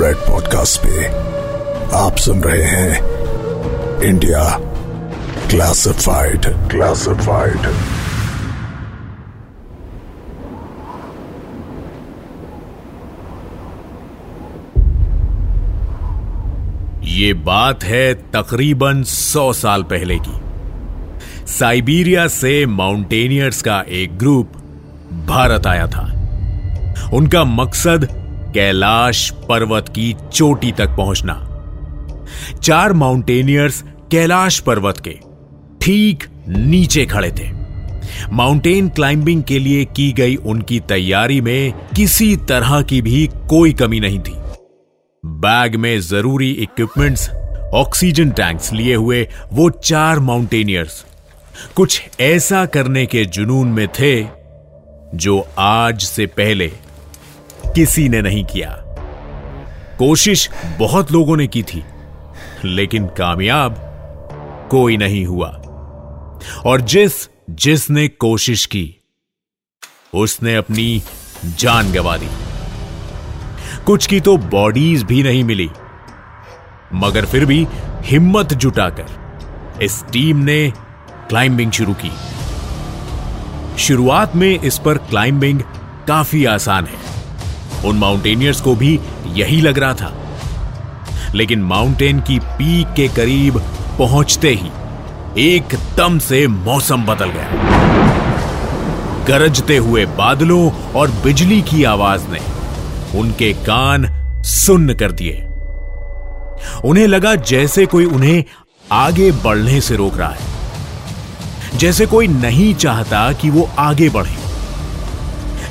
Red podcast पे आप सुन रहे हैं इंडिया क्लासिफाइड। ये बात है तकरीबन 100 साल पहले की। साइबीरिया से माउंटेनियर्स का एक ग्रुप भारत आया था। उनका मकसद कैलाश पर्वत की चोटी तक पहुंचना। 4 माउंटेनियर्स कैलाश पर्वत के ठीक नीचे खड़े थे। माउंटेन क्लाइंबिंग के लिए की गई उनकी तैयारी में किसी तरह की भी कोई कमी नहीं थी। बैग में जरूरी इक्विपमेंट्स, ऑक्सीजन टैंक्स लिए हुए वो 4 माउंटेनियर्स कुछ ऐसा करने के जुनून में थे जो आज से पहले किसी ने नहीं किया। कोशिश बहुत लोगों ने की थी, लेकिन कामयाब कोई नहीं हुआ। और जिसने कोशिश की उसने अपनी जान गंवा दी। कुछ की तो बॉडीज भी नहीं मिली, मगर फिर भी हिम्मत जुटाकर इस टीम ने क्लाइंबिंग शुरू की। शुरुआत में इस पर क्लाइंबिंग काफी आसान है, उन माउंटेनियर्स को भी यही लग रहा था। लेकिन माउंटेन की पीक के करीब पहुंचते ही एकदम से मौसम बदल गया। गरजते हुए बादलों और बिजली की आवाज ने उनके कान सुन्न कर दिए। उन्हें लगा जैसे कोई उन्हें आगे बढ़ने से रोक रहा है, जैसे कोई नहीं चाहता कि वो आगे बढ़े।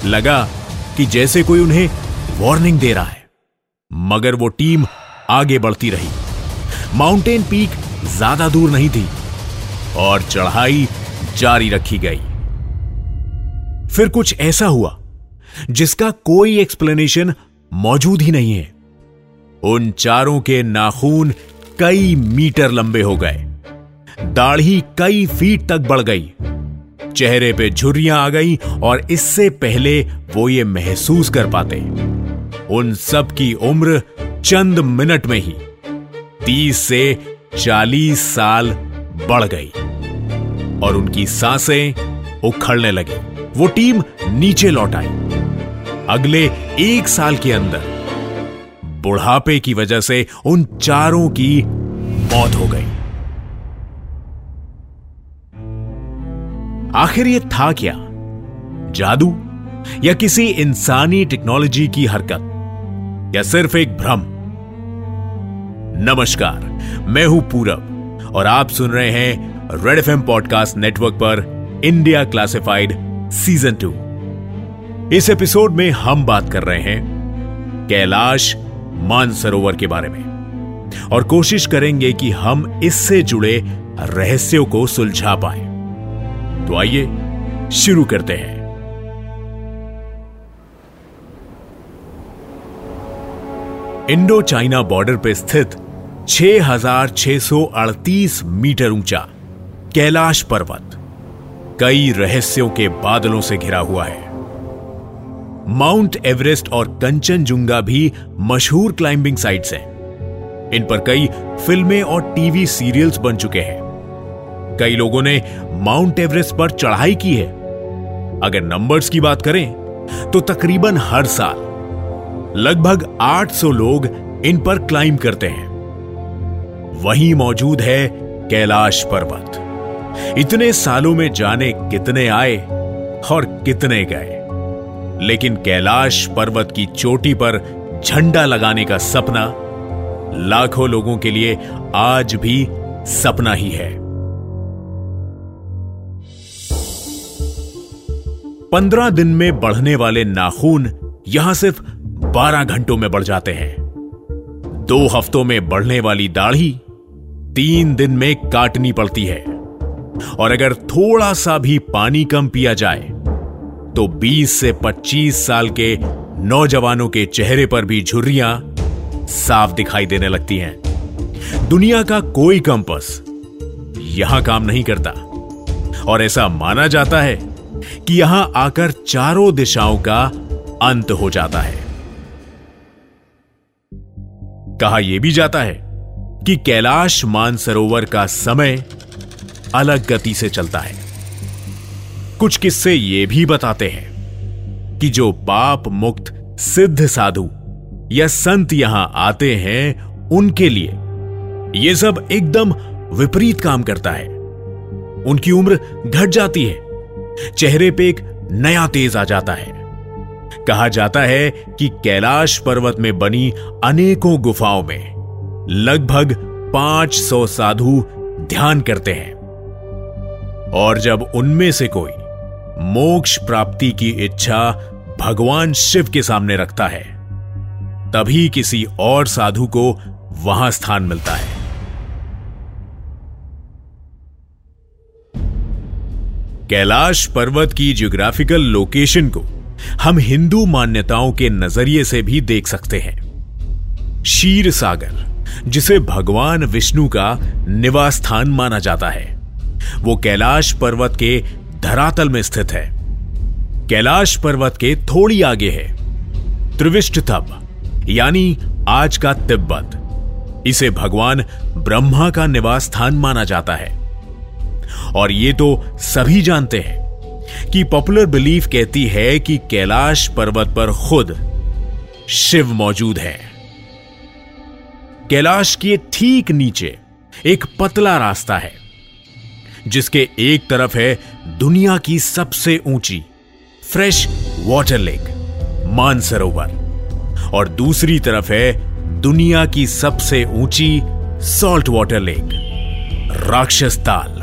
लगा कि जैसे कोई उन्हें वार्निंग दे रहा है, मगर वो टीम आगे बढ़ती रही। माउंटेन पीक ज्यादा दूर नहीं थी और चढ़ाई जारी रखी गई। फिर कुछ ऐसा हुआ जिसका कोई एक्सप्लेनेशन मौजूद ही नहीं है। उन चारों के नाखून कई मीटर लंबे हो गए, दाढ़ी कई फीट तक बढ़ गई, चेहरे पे झुर्रियां आ गई, और इससे पहले वो ये महसूस कर पाते, उन सब की उम्र चंद मिनट में ही 30 से 40 साल बढ़ गई और उनकी सांसें उखड़ने लगी। वो टीम नीचे लौट आई। अगले 1 साल के अंदर बुढ़ापे की वजह से उन चारों की मौत हो गई। आखिर यह था क्या? जादू या किसी इंसानी टेक्नोलॉजी की हरकत या सिर्फ एक भ्रम? नमस्कार, मैं हूं पूरब और आप सुन रहे हैं रेड एफएम पॉडकास्ट नेटवर्क पर इंडिया क्लासिफाइड सीजन 2। इस एपिसोड में हम बात कर रहे हैं कैलाश मानसरोवर के बारे में और कोशिश करेंगे कि हम इससे जुड़े रहस्यों को सुलझा पाएं। तो आइए शुरू करते हैं। इंडो चाइना बॉर्डर पर स्थित 6638 मीटर ऊंचा कैलाश पर्वत कई रहस्यों के बादलों से घिरा हुआ है। माउंट एवरेस्ट और कंचनजुंगा भी मशहूर क्लाइंबिंग साइट्स हैं। इन पर कई फिल्में और टीवी सीरियल्स बन चुके हैं। कई लोगों ने माउंट एवरेस्ट पर चढ़ाई की है। अगर नंबर्स की बात करें तो तकरीबन हर साल लगभग 800 लोग इन पर क्लाइंब करते हैं। वहीं मौजूद है कैलाश पर्वत। इतने सालों में जाने कितने आए और कितने गए, लेकिन कैलाश पर्वत की चोटी पर झंडा लगाने का सपना लाखों लोगों के लिए आज भी सपना ही है। 15 दिन में बढ़ने वाले नाखून यहां सिर्फ 12 घंटों में बढ़ जाते हैं। 2 हफ्तों में बढ़ने वाली दाढ़ी 3 दिन में काटनी पड़ती है, और अगर थोड़ा सा भी पानी कम पिया जाए तो 20 से 25 साल के नौजवानों के चेहरे पर भी झुर्रियां साफ दिखाई देने लगती हैं। दुनिया का कोई कंपास यहां काम नहीं करता और ऐसा माना जाता है कि यहां आकर चारों दिशाओं का अंत हो जाता है। कहा यह भी जाता है कि कैलाश मानसरोवर का समय अलग गति से चलता है। कुछ किस्से ये भी बताते हैं कि जो पाप मुक्त सिद्ध साधु या संत यहां आते हैं उनके लिए यह सब एकदम विपरीत काम करता है। उनकी उम्र घट जाती है, चेहरे पे एक नया तेज आ जाता है। कहा जाता है कि कैलाश पर्वत में बनी अनेकों गुफाओं में लगभग 500 साधु ध्यान करते हैं और जब उनमें से कोई मोक्ष प्राप्ति की इच्छा भगवान शिव के सामने रखता है तभी किसी और साधु को वहां स्थान मिलता है। कैलाश पर्वत की ज्योग्राफिकल लोकेशन को हम हिंदू मान्यताओं के नजरिए से भी देख सकते हैं। क्षीर सागर, जिसे भगवान विष्णु का निवास स्थान माना जाता है, वो कैलाश पर्वत के धरातल में स्थित है। कैलाश पर्वत के थोड़ी आगे है त्रिविष्टतम, यानी आज का तिब्बत। इसे भगवान ब्रह्मा का निवास स्थान माना जाता है। और ये तो सभी जानते हैं कि पॉपुलर बिलीफ कहती है कि कैलाश पर्वत पर खुद शिव मौजूद है। कैलाश के ठीक नीचे एक पतला रास्ता है जिसके एक तरफ है दुनिया की सबसे ऊंची फ्रेश वाटर लेक मानसरोवर और दूसरी तरफ है दुनिया की सबसे ऊंची सॉल्ट वाटर लेक राक्षस ताल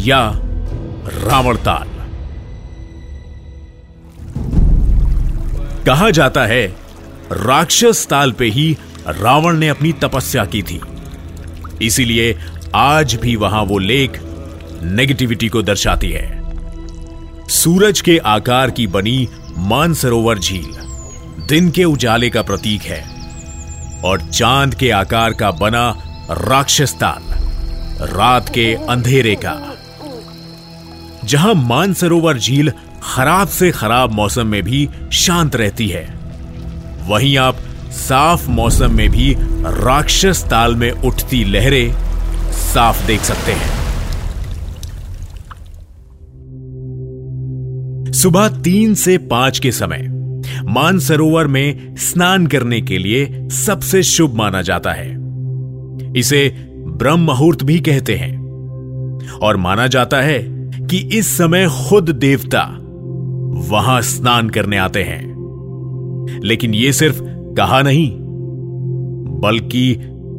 या रावण ताल। कहा जाता है राक्षस ताल पे ही रावण ने अपनी तपस्या की थी, इसीलिए आज भी वहां वो लेक नेगेटिविटी को दर्शाती है। सूरज के आकार की बनी मानसरोवर झील दिन के उजाले का प्रतीक है और चांद के आकार का बना राक्षस ताल रात के अंधेरे का। जहां मानसरोवर झील खराब से खराब मौसम में भी शांत रहती है, वहीं आप साफ मौसम में भी राक्षस ताल में उठती लहरें साफ देख सकते हैं। सुबह 3 से 5 के समय मानसरोवर में स्नान करने के लिए सबसे शुभ माना जाता है। इसे ब्रह्म मुहूर्त भी कहते हैं और माना जाता है कि इस समय खुद देवता वहां स्नान करने आते हैं। लेकिन यह सिर्फ कहा नहीं बल्कि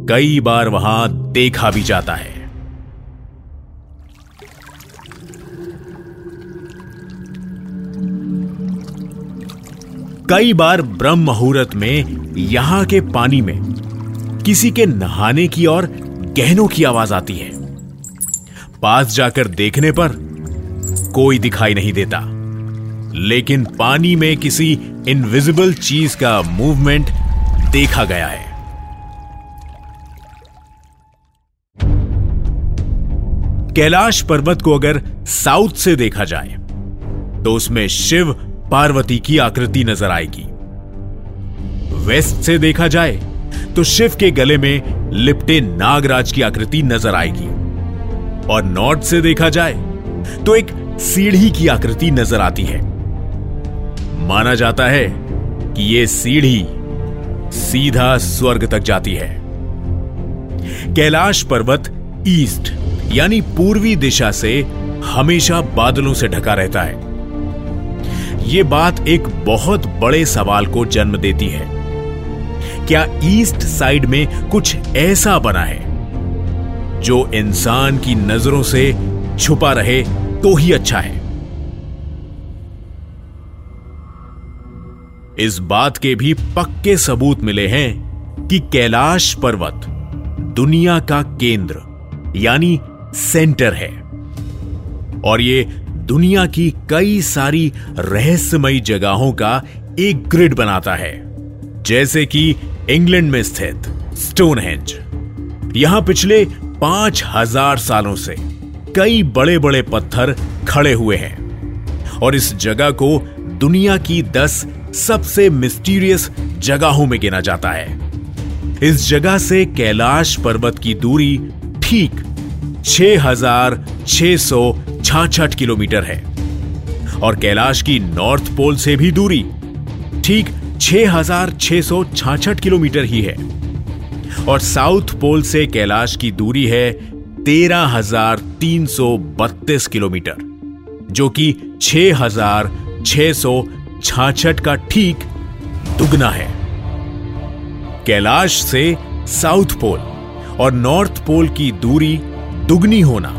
कई बार वहां देखा भी जाता है। कई बार ब्रह्म मुहूर्त में यहां के पानी में किसी के नहाने की और गहनों की आवाज आती है। पास जाकर देखने पर कोई दिखाई नहीं देता, लेकिन पानी में किसी इनविजिबल चीज का मूवमेंट देखा गया है। कैलाश पर्वत को अगर साउथ से देखा जाए तो उसमें शिव पार्वती की आकृति नजर आएगी। वेस्ट से देखा जाए तो शिव के गले में लिपटे नागराज की आकृति नजर आएगी और नॉर्थ से देखा जाए तो एक सीढ़ी की आकृति नजर आती है। माना जाता है कि यह सीढ़ी सीधा स्वर्ग तक जाती है। कैलाश पर्वत ईस्ट यानी पूर्वी दिशा से हमेशा बादलों से ढका रहता है। यह बात एक बहुत बड़े सवाल को जन्म देती है, क्या ईस्ट साइड में कुछ ऐसा बना है जो इंसान की नजरों से छुपा रहे तो ही अच्छा है। इस बात के भी पक्के सबूत मिले हैं कि कैलाश पर्वत दुनिया का केंद्र यानी सेंटर है और ये दुनिया की कई सारी रहस्यमयी जगहों का एक ग्रिड बनाता है, जैसे कि इंग्लैंड में स्थित स्टोनहेंज। यहां पिछले 5000 सालों से कई बड़े बड़े पत्थर खड़े हुए हैं और इस जगह को दुनिया की 10 सबसे मिस्टीरियस जगहों में गिना जाता है। इस जगह से कैलाश पर्वत की दूरी ठीक 6,666 किलोमीटर है और कैलाश की नॉर्थ पोल से भी दूरी ठीक 6,666 किलोमीटर ही है और साउथ पोल से कैलाश की दूरी है 13,332 किलोमीटर, जो कि 6,666 का ठीक दुगना है। कैलाश से साउथ पोल और नॉर्थ पोल की दूरी दुगनी होना,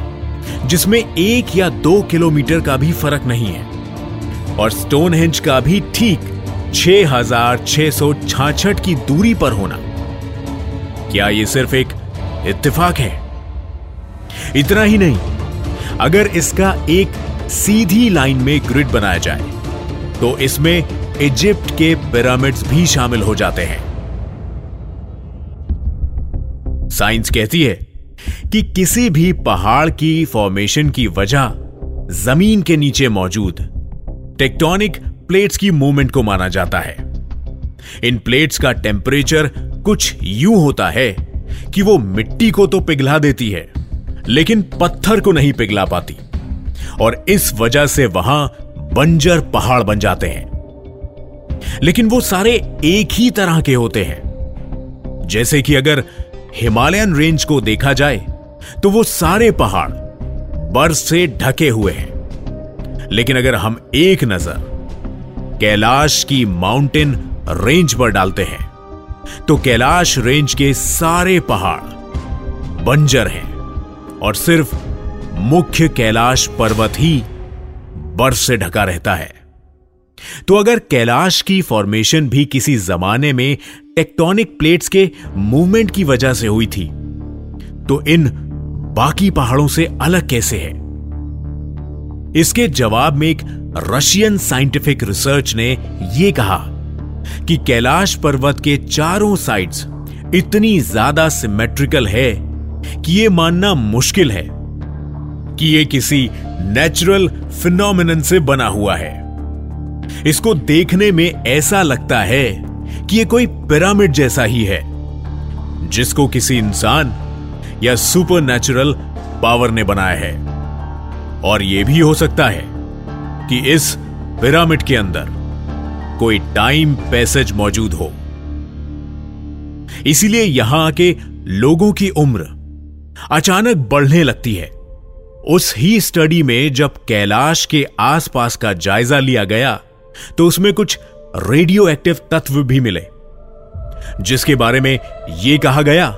जिसमें 1 या 2 किलोमीटर का भी फर्क नहीं है, और स्टोनहेंज का भी ठीक 6,666 की दूरी पर होना, क्या यह सिर्फ एक इत्तेफाक है? इतना ही नहीं, अगर इसका एक सीधी लाइन में ग्रिड बनाया जाए तो इसमें इजिप्ट के पिरामिड्स भी शामिल हो जाते हैं। साइंस कहती है कि किसी भी पहाड़ की फॉर्मेशन की वजह जमीन के नीचे मौजूद टेक्टोनिक प्लेट्स की मूवमेंट को माना जाता है। इन प्लेट्स का टेम्परेचर कुछ यूं होता है कि वो मिट्टी को तो पिघला देती है लेकिन पत्थर को नहीं पिघला पाती, और इस वजह से वहां बंजर पहाड़ बन जाते हैं। लेकिन वो सारे एक ही तरह के होते हैं। जैसे कि अगर हिमालयन रेंज को देखा जाए तो वो सारे पहाड़ बर्फ से ढके हुए हैं, लेकिन अगर हम एक नजर कैलाश की माउंटेन रेंज पर डालते हैं तो कैलाश रेंज के सारे पहाड़ बंजर हैं और सिर्फ मुख्य कैलाश पर्वत ही बर्फ से ढका रहता है। तो अगर कैलाश की फॉर्मेशन भी किसी जमाने में टेक्टोनिक प्लेट्स के मूवमेंट की वजह से हुई थी, तो इन बाकी पहाड़ों से अलग कैसे है? इसके जवाब में एक रशियन साइंटिफिक रिसर्च ने यह कहा कि कैलाश पर्वत के चारों साइड्स इतनी ज्यादा सिमेट्रिकल है कि यह मानना मुश्किल है कि यह किसी नेचुरल फिनोमिनन से बना हुआ है। इसको देखने में ऐसा लगता है कि यह कोई पिरामिड जैसा ही है जिसको किसी इंसान या सुपरनैचुरल पावर ने बनाया है, और यह भी हो सकता है कि इस पिरामिड के अंदर कोई टाइम पैसेज मौजूद हो। इसीलिए यहां के लोगों की उम्र अचानक बढ़ने लगती है। उस ही स्टडी में जब कैलाश के आसपास का जायजा लिया गया तो उसमें कुछ रेडियोएक्टिव तत्व भी मिले, जिसके बारे में यह कहा गया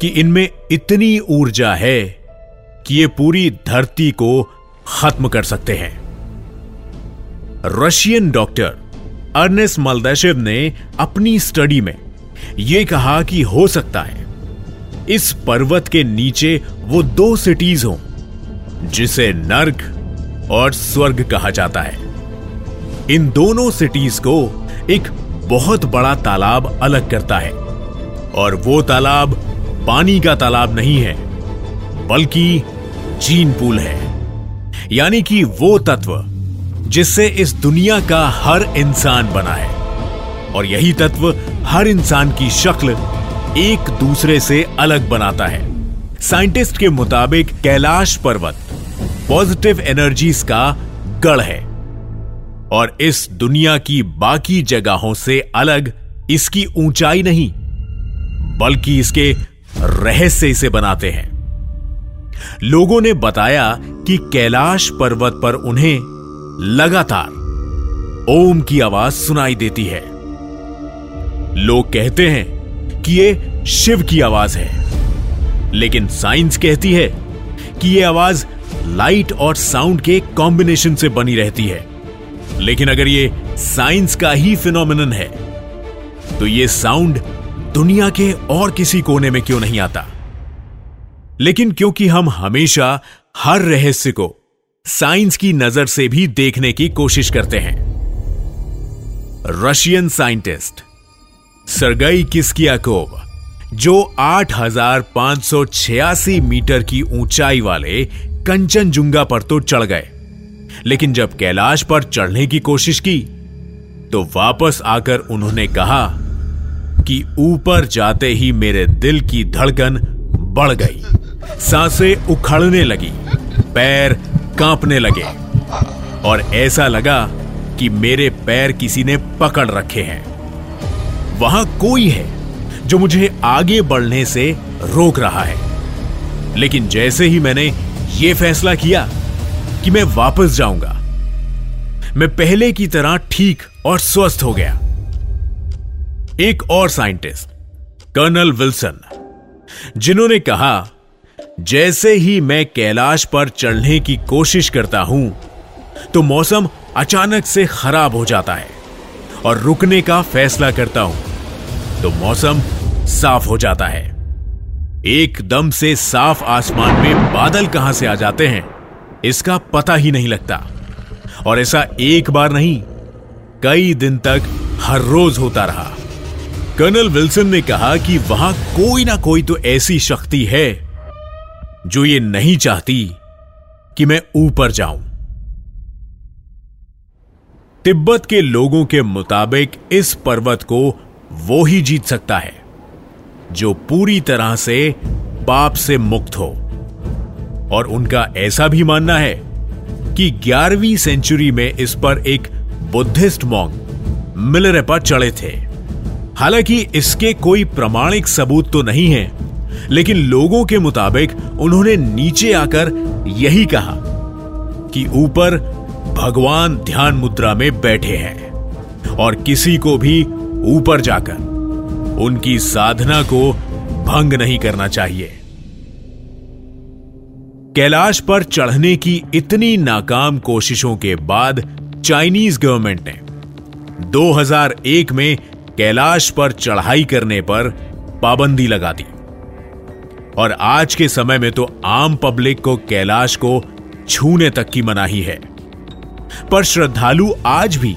कि इनमें इतनी ऊर्जा है कि ये पूरी धरती को खत्म कर सकते हैं। रशियन डॉक्टर अर्नेस्ट मुल्दाशेव ने अपनी स्टडी में यह कहा कि हो सकता है इस पर्वत के नीचे वो 2 सिटीज हों जिसे नर्क और स्वर्ग कहा जाता है। इन दोनों सिटीज को एक बहुत बड़ा तालाब अलग करता है, और वो तालाब पानी का तालाब नहीं है बल्कि जीन पूल है, यानी कि वो तत्व जिससे इस दुनिया का हर इंसान बना है, और यही तत्व हर इंसान की शक्ल एक दूसरे से अलग बनाता है। साइंटिस्ट के मुताबिक कैलाश पर्वत पॉजिटिव एनर्जीज का गढ़ है, और इस दुनिया की बाकी जगहों से अलग इसकी ऊंचाई नहीं बल्कि इसके रहस्य इसे बनाते हैं। लोगों ने बताया कि कैलाश पर्वत पर उन्हें लगातार ओम की आवाज सुनाई देती है। लोग कहते हैं कि यह शिव की आवाज है, लेकिन साइंस कहती है कि यह आवाज लाइट और साउंड के कॉम्बिनेशन से बनी रहती है। लेकिन अगर यह साइंस का ही फिनोमिनन है तो यह साउंड दुनिया के और किसी कोने में क्यों नहीं आता? लेकिन क्योंकि हम हमेशा हर रहस्य को साइंस की नजर से भी देखने की कोशिश करते हैं, रशियन साइंटिस्ट सर्गेई किस्लियाकोव, जो 8,586 मीटर की ऊंचाई वाले कंचनजुंगा पर तो चढ़ गए, लेकिन जब कैलाश पर चढ़ने की कोशिश की तो वापस आकर उन्होंने कहा क्योंकि ऊपर जाते ही मेरे दिल की धड़कन बढ़ गई, सांसें उखड़ने लगी, पैर कांपने लगे और ऐसा लगा कि मेरे पैर किसी ने पकड़ रखे हैं। वहां कोई है जो मुझे आगे बढ़ने से रोक रहा है। लेकिन जैसे ही मैंने ये फैसला किया कि मैं वापस जाऊंगा, मैं पहले की तरह ठीक और स्वस्थ हो गया। एक और साइंटिस्ट कर्नल विल्सन, जिन्होंने कहा जैसे ही मैं कैलाश पर चढ़ने की कोशिश करता हूं तो मौसम अचानक से खराब हो जाता है और रुकने का फैसला करता हूं तो मौसम साफ हो जाता है। एकदम से साफ आसमान में बादल कहां से आ जाते हैं इसका पता ही नहीं लगता, और ऐसा एक बार नहीं कई दिन तक हर रोज होता रहा। कर्नल विल्सन ने कहा कि वहां कोई ना कोई तो ऐसी शक्ति है जो ये नहीं चाहती कि मैं ऊपर जाऊं। तिब्बत के लोगों के मुताबिक इस पर्वत को वो ही जीत सकता है जो पूरी तरह से पाप से मुक्त हो, और उनका ऐसा भी मानना है कि 11वीं सेंचुरी में इस पर एक बुद्धिस्ट मॉन्क मिलरेपा चढ़े थे। हालांकि इसके कोई प्रमाणिक सबूत तो नहीं है, लेकिन लोगों के मुताबिक उन्होंने नीचे आकर यही कहा कि ऊपर भगवान ध्यान मुद्रा में बैठे हैं और किसी को भी ऊपर जाकर उनकी साधना को भंग नहीं करना चाहिए। कैलाश पर चढ़ने की इतनी नाकाम कोशिशों के बाद चाइनीज गवर्नमेंट ने 2001 में कैलाश पर चढ़ाई करने पर पाबंदी लगा दी, और आज के समय में तो आम पब्लिक को कैलाश को छूने तक की मनाही है। पर श्रद्धालु आज भी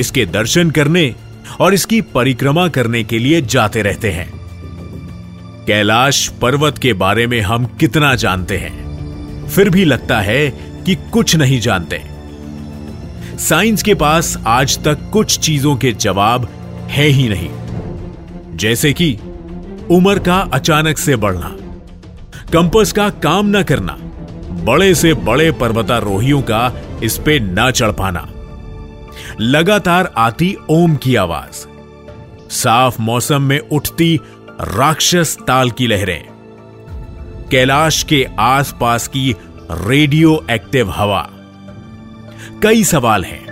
इसके दर्शन करने और इसकी परिक्रमा करने के लिए जाते रहते हैं। कैलाश पर्वत के बारे में हम कितना जानते हैं, फिर भी लगता है कि कुछ नहीं जानते। साइंस के पास आज तक कुछ चीजों के जवाब है ही नहीं, जैसे कि उम्र का अचानक से बढ़ना, कंपास का काम न करना, बड़े से बड़े पर्वतारोहियों का इस पे न चढ़ पाना, लगातार आती ओम की आवाज, साफ मौसम में उठती राक्षस ताल की लहरें, कैलाश के आसपास की रेडियो एक्टिव हवा। कई सवाल हैं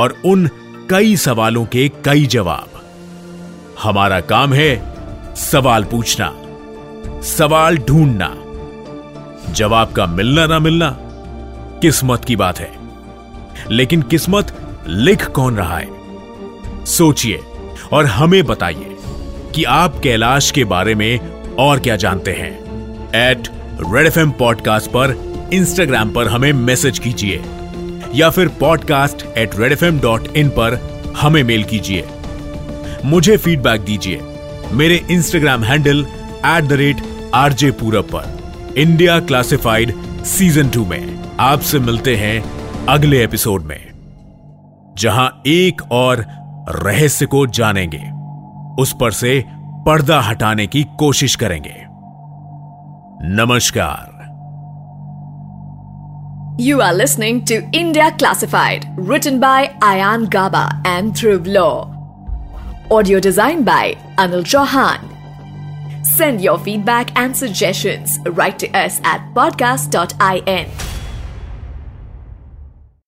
और उन कई सवालों के कई जवाब। हमारा काम है सवाल पूछना, सवाल ढूंढना। जवाब का मिलना ना मिलना किस्मत की बात है, लेकिन किस्मत लिख कौन रहा है? सोचिए और हमें बताइए कि आप कैलाश के बारे में और क्या जानते हैं। @Red FM पॉडकास्ट पर इंस्टाग्राम पर हमें मैसेज कीजिए या फिर podcast@redfm.in पर हमें मेल कीजिए। मुझे फीडबैक दीजिए मेरे इंस्टाग्राम हैंडल @RJ Purab पर। इंडिया क्लासिफाइड सीजन 2 में आपसे मिलते हैं अगले एपिसोड में, जहां एक और रहस्य को जानेंगे, उस पर से पर्दा हटाने की कोशिश करेंगे। Namaskar. You are listening to India Classified, written by Iyan Gaba and Dhruv Law. Audio designed by Anil Chauhan. Send your feedback and suggestions. Write to us at podcast.in.